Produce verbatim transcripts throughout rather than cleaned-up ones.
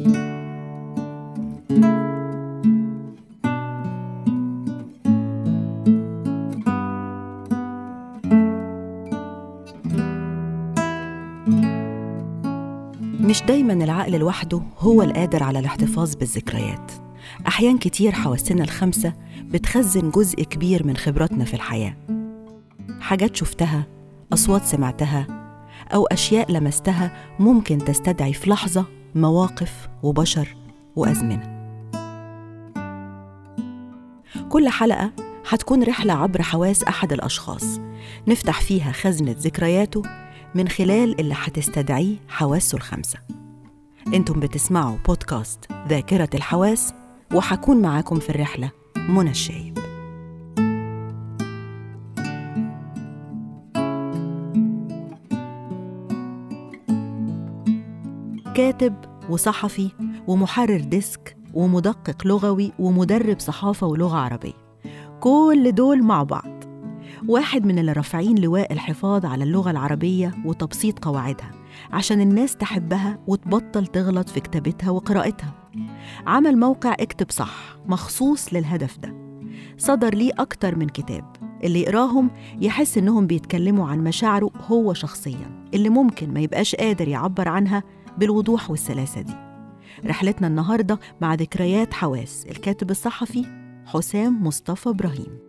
مش دايماً العقل لوحده هو القادر على الاحتفاظ بالذكريات. أحيان كتير حواسنا الخمسة بتخزن جزء كبير من خبراتنا في الحياة، حاجات شفتها، أصوات سمعتها، أو أشياء لمستها ممكن تستدعي في لحظة مواقف وبشر وأزمنة. كل حلقة هتكون رحلة عبر حواس أحد الأشخاص نفتح فيها خزنة ذكرياته من خلال اللي هتستدعيه حواسه الخمسة. انتم بتسمعوا بودكاست ذاكرة الحواس، وحكون معاكم في الرحلة منى الشايب. كاتب وصحفي ومحرر ديسك ومدقق لغوي ومدرب صحافة ولغة عربية، كل دول مع بعض، واحد من اللي رافعين لواء الحفاظ على اللغة العربية وتبسيط قواعدها عشان الناس تحبها وتبطل تغلط في كتابتها وقراءتها. عمل موقع اكتب صح مخصوص للهدف ده، صدر ليه أكتر من كتاب، اللي يقراهم يحس إنهم بيتكلموا عن مشاعره هو شخصياً اللي ممكن ما يبقاش قادر يعبر عنها بالوضوح والسلاسة دي. رحلتنا النهاردة مع ذكريات حواس الكاتب الصحفي حسام مصطفى إبراهيم.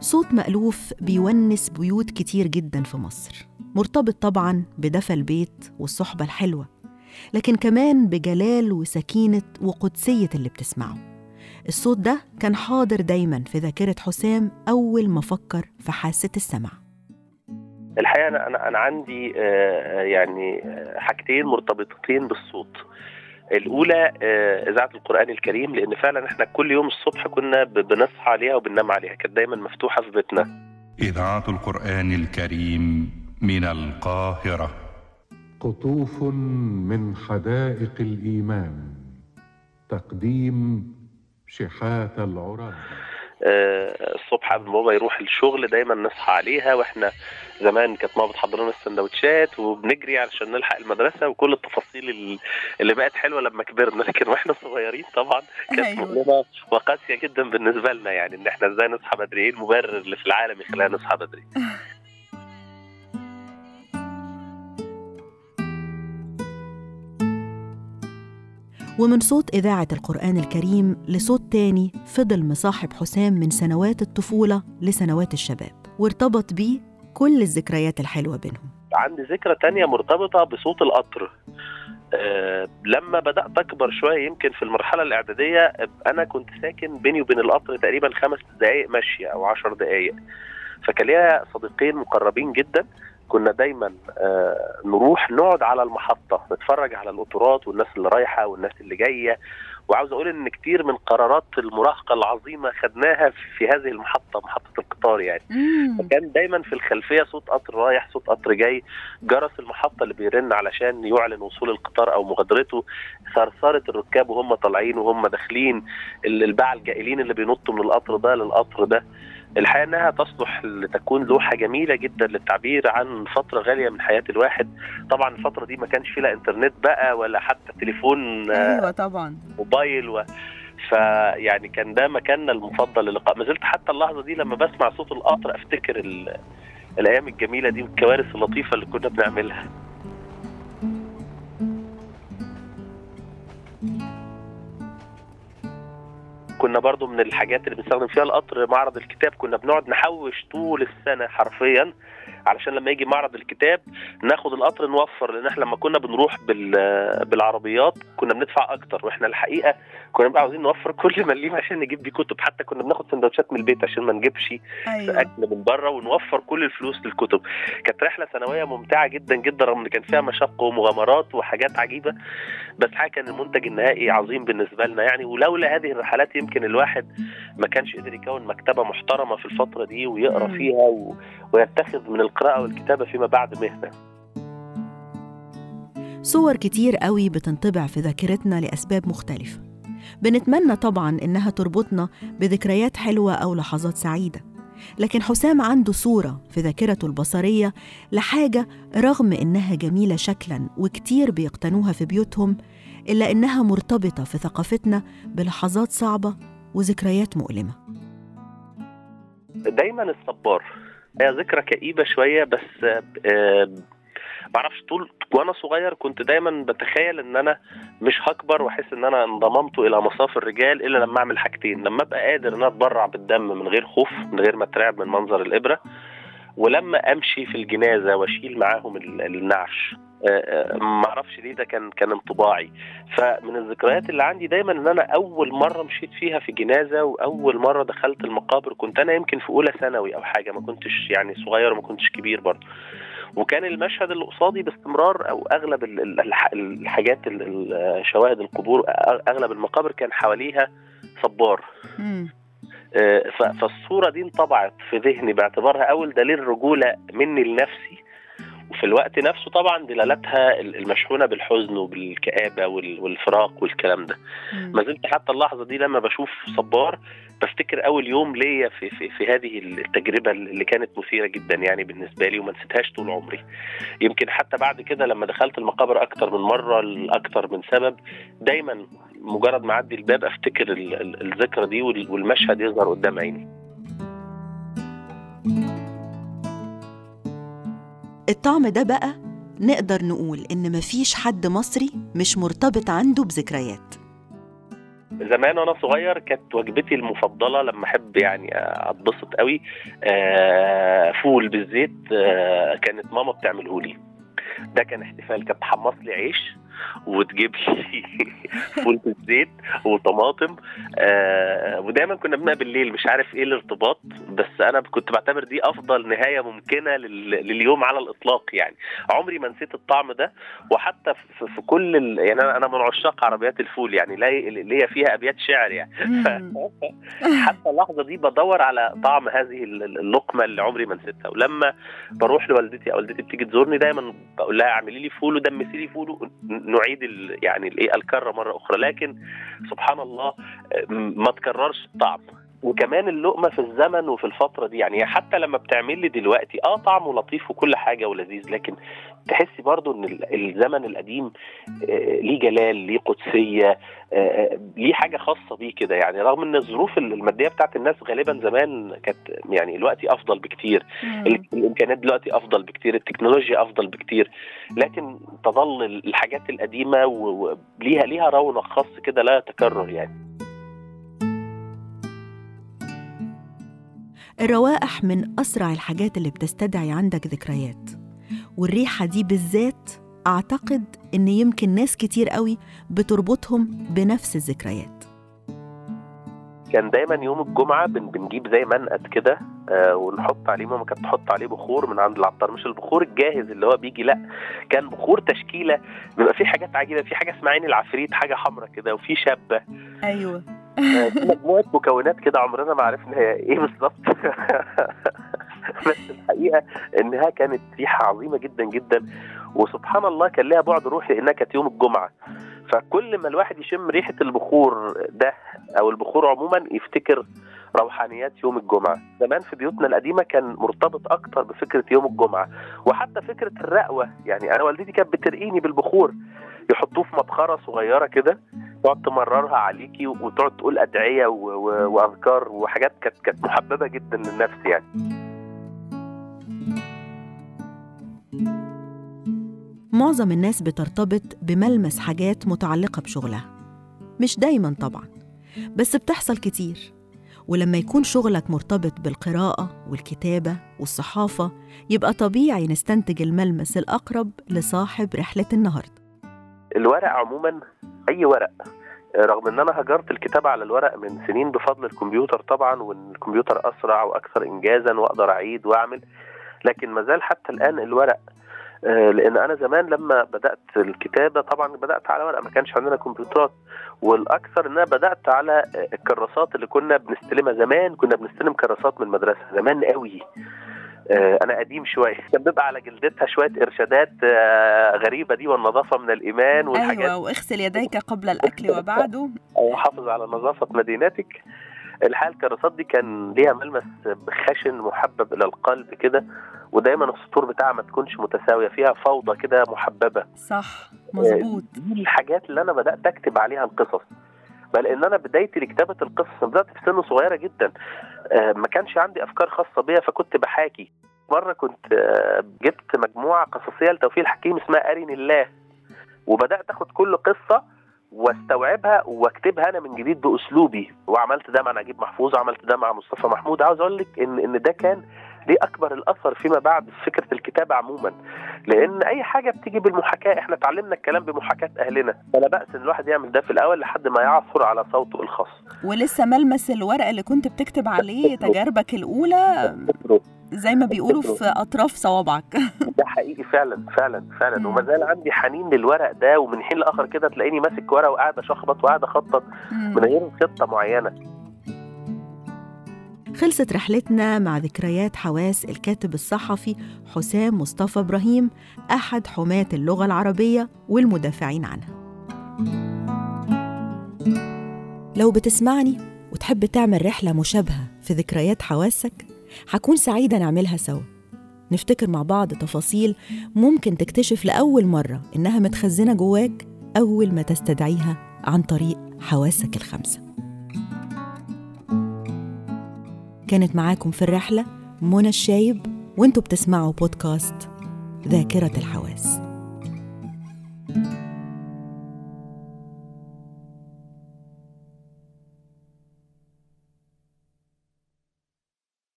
صوت مألوف بيونس بيوت كتير جداً في مصر، مرتبط طبعاً بدفى البيت والصحبة الحلوة، لكن كمان بجلال وسكينة وقدسية اللي بتسمعه. الصوت ده كان حاضر دايماً في ذاكرة حسام أول ما فكر في حاسة السمع. الحقيقة أنا, أنا عندي يعني حاجتين مرتبطتين بالصوت. الأولى إذاعة القرآن الكريم، لأن فعلا إحنا كل يوم الصبح كنا بنصحى عليها وبننام عليها، كانت دايما مفتوحة في بيتنا. إذاعة القرآن الكريم من القاهرة. قطوف من حدائق الإيمان، تقديم شحات العراقي. الصبح قبل بابا يروح الشغل دايما نصحى عليها، واحنا زمان كانت ماما بتحضر لنا السندوتشات وبنجري علشان نلحق المدرسه، وكل التفاصيل اللي بقت حلوه لما كبرنا، لكن واحنا صغيرين طبعا كانت مهمه وقاسيه جدا بالنسبه لنا، يعني ان احنا ازاي نصحى بدري، ايه المبرر اللي في العالم يخلينا نصحى بدري. ومن صوت إذاعة القرآن الكريم لصوت تاني فضل مصاحب حسام من سنوات الطفولة لسنوات الشباب، وارتبط بيه كل الذكريات الحلوة بينهم. عندي ذكرى تانية مرتبطة بصوت القطر. أه لما بدأت أكبر شوية، يمكن في المرحلة الإعدادية، أنا كنت ساكن بيني وبين القطر تقريبا خمس دقايق ماشية أو عشر دقايق، فكان ليا صديقين مقربين جدا، كنا دايما نروح نقعد على المحطة نتفرج على القطارات والناس اللي رايحة والناس اللي جاية. وعاوز أقول إن كتير من قرارات المراهقة العظيمة خدناها في هذه المحطة، محطة القطار يعني. فكان دايما في الخلفية صوت قطر رايح، صوت قطر جاي، جرس المحطة اللي بيرن علشان يعلن وصول القطار أو مغادرته، ثرثرة الركاب وهم طالعين وهم داخلين، الباعة الجائلين اللي بينطوا من القطر ده للقطر ده. الحقيقة أنها تصلح لتكون لوحة جميلة جدا للتعبير عن فترة غالية من حياة الواحد. طبعا الفترة دي ما كانش فيها انترنت بقى ولا حتى تليفون أيوة طبعا موبايل و... فيعني كان ده مكاننا المفضل للقاء. ما زلت حتى اللحظة دي لما بسمع صوت القطر أفتكر ال... الأيام الجميلة دي والكوارث اللطيفة اللي كنا بنعملها. كنا برضو من الحاجات اللي بنستخدم فيها القطر معرض الكتاب، كنا بنقعد نحوش طول السنة حرفيا علشان لما يجي معرض الكتاب ناخد القطر نوفر، لان احنا لما كنا بنروح بالعربيات كنا بندفع اكتر، واحنا الحقيقة كنا بقى عاوزين نوفر كل مليم عشان نجيب بيه كتب، حتى كنا بناخد سندوتشات من البيت عشان ما نجيبش أيوة. اكل من بره، ونوفر كل الفلوس للكتب. كانت رحلة ثانوية ممتعة جدا جدا، رغم ان كان فيها مشاق ومغامرات وحاجات عجيبة، بس حاجة كان المنتج النهائي عظيم بالنسبة لنا يعني. ولولا هذه الرحلات يمكن الواحد ما كانش قادر يكون مكتبة محترمة في الفترة دي ويقرأ فيها و... ويتخذ من القراءة والكتابة فيما بعد مهنة. صور كتير قوي بتنطبع في ذاكرتنا لأسباب مختلفة، بنتمنى طبعاً إنها تربطنا بذكريات حلوة أو لحظات سعيدة، لكن حسام عنده صورة في ذاكرته البصرية لحاجة رغم إنها جميلة شكلاً وكتير بيقتنوها في بيوتهم، إلا إنها مرتبطة في ثقافتنا بلحظات صعبة وذكريات مؤلمة. دايماً الصبار هي ذكرى كئيبة شوية، بس معرفش طول وأنا صغير كنت دايماً بتخيل إن أنا مش هكبر وأحس إن أنا انضممت إلى مصاف الرجال إلا لما أعمل حاجتين: لما أبقى قادر إن أتبرع بالدم من غير خوف، من غير ما أترعب من منظر الإبرة، ولما أمشي في الجنازة وأشيل معاهم النعش. معرفش ليه ده كان كان انطباعي. فمن الذكريات اللي عندي دايما ان انا اول مره مشيت فيها في جنازه واول مره دخلت المقابر كنت انا يمكن في اولى ثانوي او حاجه، ما كنتش يعني صغير وما كنتش كبير برضه، وكان المشهد اللي قصادي باستمرار او اغلب الحاجات شواهد القبور اغلب المقابر كان حواليها صبار. فالصوره دي انطبعت في ذهني باعتبارها اول دليل رجوله مني لنفسي، وفي الوقت نفسه طبعا دلالتها المشحونة بالحزن وبالكآبة والفراق والكلام ده. ما زلت حتى اللحظة دي لما بشوف صبار بفتكر أول يوم ليا في, في, في هذه التجربة اللي كانت مثيرة جدا يعني بالنسبة لي، وما نسيتهاش طول عمري. يمكن حتى بعد كده لما دخلت المقابر أكتر من مرة لأكتر من سبب، دايما مجرد ما أعدي الباب أفتكر الذكرى دي والمشهد يظهر قدام عيني. الطعم ده بقى نقدر نقول إن مفيش حد مصري مش مرتبط عنده بذكريات. زمان وأنا صغير كانت وجبتي المفضلة لما أحب يعني أتبسط قوي فول بالزيت، كانت ماما بتعملهولي. ده كان احتفال، كانت تحمص لي عيش وتجيب لي فول بالزيت وطماطم، آه ودايما كنا بنقابل بالليل. مش عارف ايه الارتباط، بس انا كنت بعتبر دي افضل نهايه ممكنه لليوم على الاطلاق. يعني عمري ما نسيت الطعم ده، وحتى في كل ال... يعني انا من عشاق عربيات الفول، يعني ليا فيها ابيات شعر يعني حتى اللحظه دي بدور على طعم هذه اللقمه اللي عمري ما نسيتها. ولما بروح لوالدتي او والدتي بتيجي تزورني دايما بقول لها اعملي لي فول ودمسي لي فول و... نعيد ال يعني الايه الكره مره اخرى، لكن سبحان الله ما تكررش الطعم. وكمان اللقمه في الزمن وفي الفتره دي، يعني حتى لما بتعمل لي دلوقتي اه طعمه لطيف وكل حاجه ولذيذ، لكن تحسي برضو ان الزمن القديم ليه جلال، ليه قدسيه، ليه حاجه خاصه بيه كده. يعني رغم ان الظروف الماديه بتاعت الناس غالبا زمان كانت يعني الوقت افضل بكتير، الامكانيات دلوقتي افضل بكتير، التكنولوجيا افضل بكتير، لكن تظل الحاجات القديمه وليها ليها رونق خاص كده لا تكرر. يعني الروائح من أسرع الحاجات اللي بتستدعي عندك ذكريات، والريحة دي بالذات أعتقد إن يمكن ناس كتير قوي بتربطهم بنفس الذكريات. كان دايما يوم الجمعة بنجيب زي منقد كده آه ونحط عليه، ماما كانت تحط عليه بخور من عند العطار، مش البخور الجاهز اللي هو بيجي، لا كان بخور تشكيلة بيبقى فيه حاجات عجيبة، في حاجة اسمها عين العفريت، حاجة حمراء كده، وفي شابة، أيوة مجموعة مكونات كده عمرنا ما عرفنا هي ايه بالظبط بس الحقيقة انها كانت ريحة عظيمة جدا جدا، وسبحان الله كان لها بعد روحي لانها كانت يوم الجمعة. فكل ما الواحد يشم ريحة البخور ده او البخور عموما يفتكر روحانيات يوم الجمعة. زمان في بيوتنا القديمة كان مرتبط اكتر بفكرة يوم الجمعة، وحتى فكرة الرقوة. يعني انا والدتي كانت بترقيني بالبخور، يحطوه في مبخرة صغيرة كده تقعد تمررها عليكي وتقعد تقول أدعية وأذكار وحاجات كانت كانت محببة جدا للنفس. يعني معظم الناس بترتبط بملمس حاجات متعلقة بشغلها، مش دايما طبعا بس بتحصل كتير. ولما يكون شغلك مرتبط بالقراءة والكتابة والصحافة يبقى طبيعي نستنتج الملمس الأقرب لصاحب رحلة النهاردة. الورق عموما، اي ورق، رغم ان انا هجرت الكتابة على الورق من سنين بفضل الكمبيوتر طبعا، وان الكمبيوتر اسرع واكثر انجازا واقدر اعيد واعمل، لكن مازال حتى الان الورق. لان انا زمان لما بدات الكتابه طبعا بدات على ورق، ما كانش عندنا كمبيوترات، والاكثر ان انا بدات على الكراسات اللي كنا بنستلمها زمان. كنا بنستلم كراسات من المدرسه زمان قوي، انا قديم شويه، كان بيبقى على جلدتها شويه ارشادات غريبه دي، والنظافه من الايمان والحاجات، ايوه، واغسل يديك قبل الاكل وبعده، وحافظ على نظافه مدينتك. الحقيقه الكراسات دي كان ليها ملمس خشن محبب الى القلب كده، ودايما السطور بتاعها ما تكونش متساويه، فيها فوضى كده محببه. صح، مظبوط. دي الحاجات اللي انا بدات اكتب عليها القصص، بل ان انا بدايتي لكتابه القصص بدات في سن صغيره جدا، ما كانش عندي افكار خاصه بيا فكنت بحاكي. مره كنت جبت مجموعه قصصيه لتوفيق الحكيم اسمها قرين الله، وبدات اخد كل قصه واستوعبها واكتبها انا من جديد باسلوبي، وعملت ده مع نجيب محفوظ، وعملت ده مع مصطفى محمود. عاوز اقول لك ان ان ده كان ليه اكبر الاثر فيما بعد في فكره الكتابه عموما، لان اي حاجه بتيجي بالمحاكاه، احنا اتعلمنا الكلام بمحاكاه اهلنا، فلا باس ان الواحد يعمل ده في الاول لحد ما يعصر على صوته الخاص. ولسه ملمس الورق اللي كنت بتكتب عليه تجاربك الاولى زي ما بيقولوا في اطراف صوابعك. ده حقيقي فعلا فعلا فعلا، وما زال عندي حنين للورق ده، ومن حين لاخر كده تلاقيني ماسك ورقه وقاعد اشخبط وقاعد اخطط من غير خطه معينه. خلصت رحلتنا مع ذكريات حواس الكاتب الصحفي حسام مصطفى إبراهيم، أحد حماة اللغة العربية والمدافعين عنها. لو بتسمعني وتحب تعمل رحلة مشابهة في ذكريات حواسك، هكون سعيدة نعملها سوا، نفتكر مع بعض تفاصيل ممكن تكتشف لأول مرة إنها متخزنة جواك أول ما تستدعيها عن طريق حواسك الخمسة. كانت معاكم في الرحلة منى الشايب، وانتوا بتسمعوا بودكاست ذاكرة الحواس.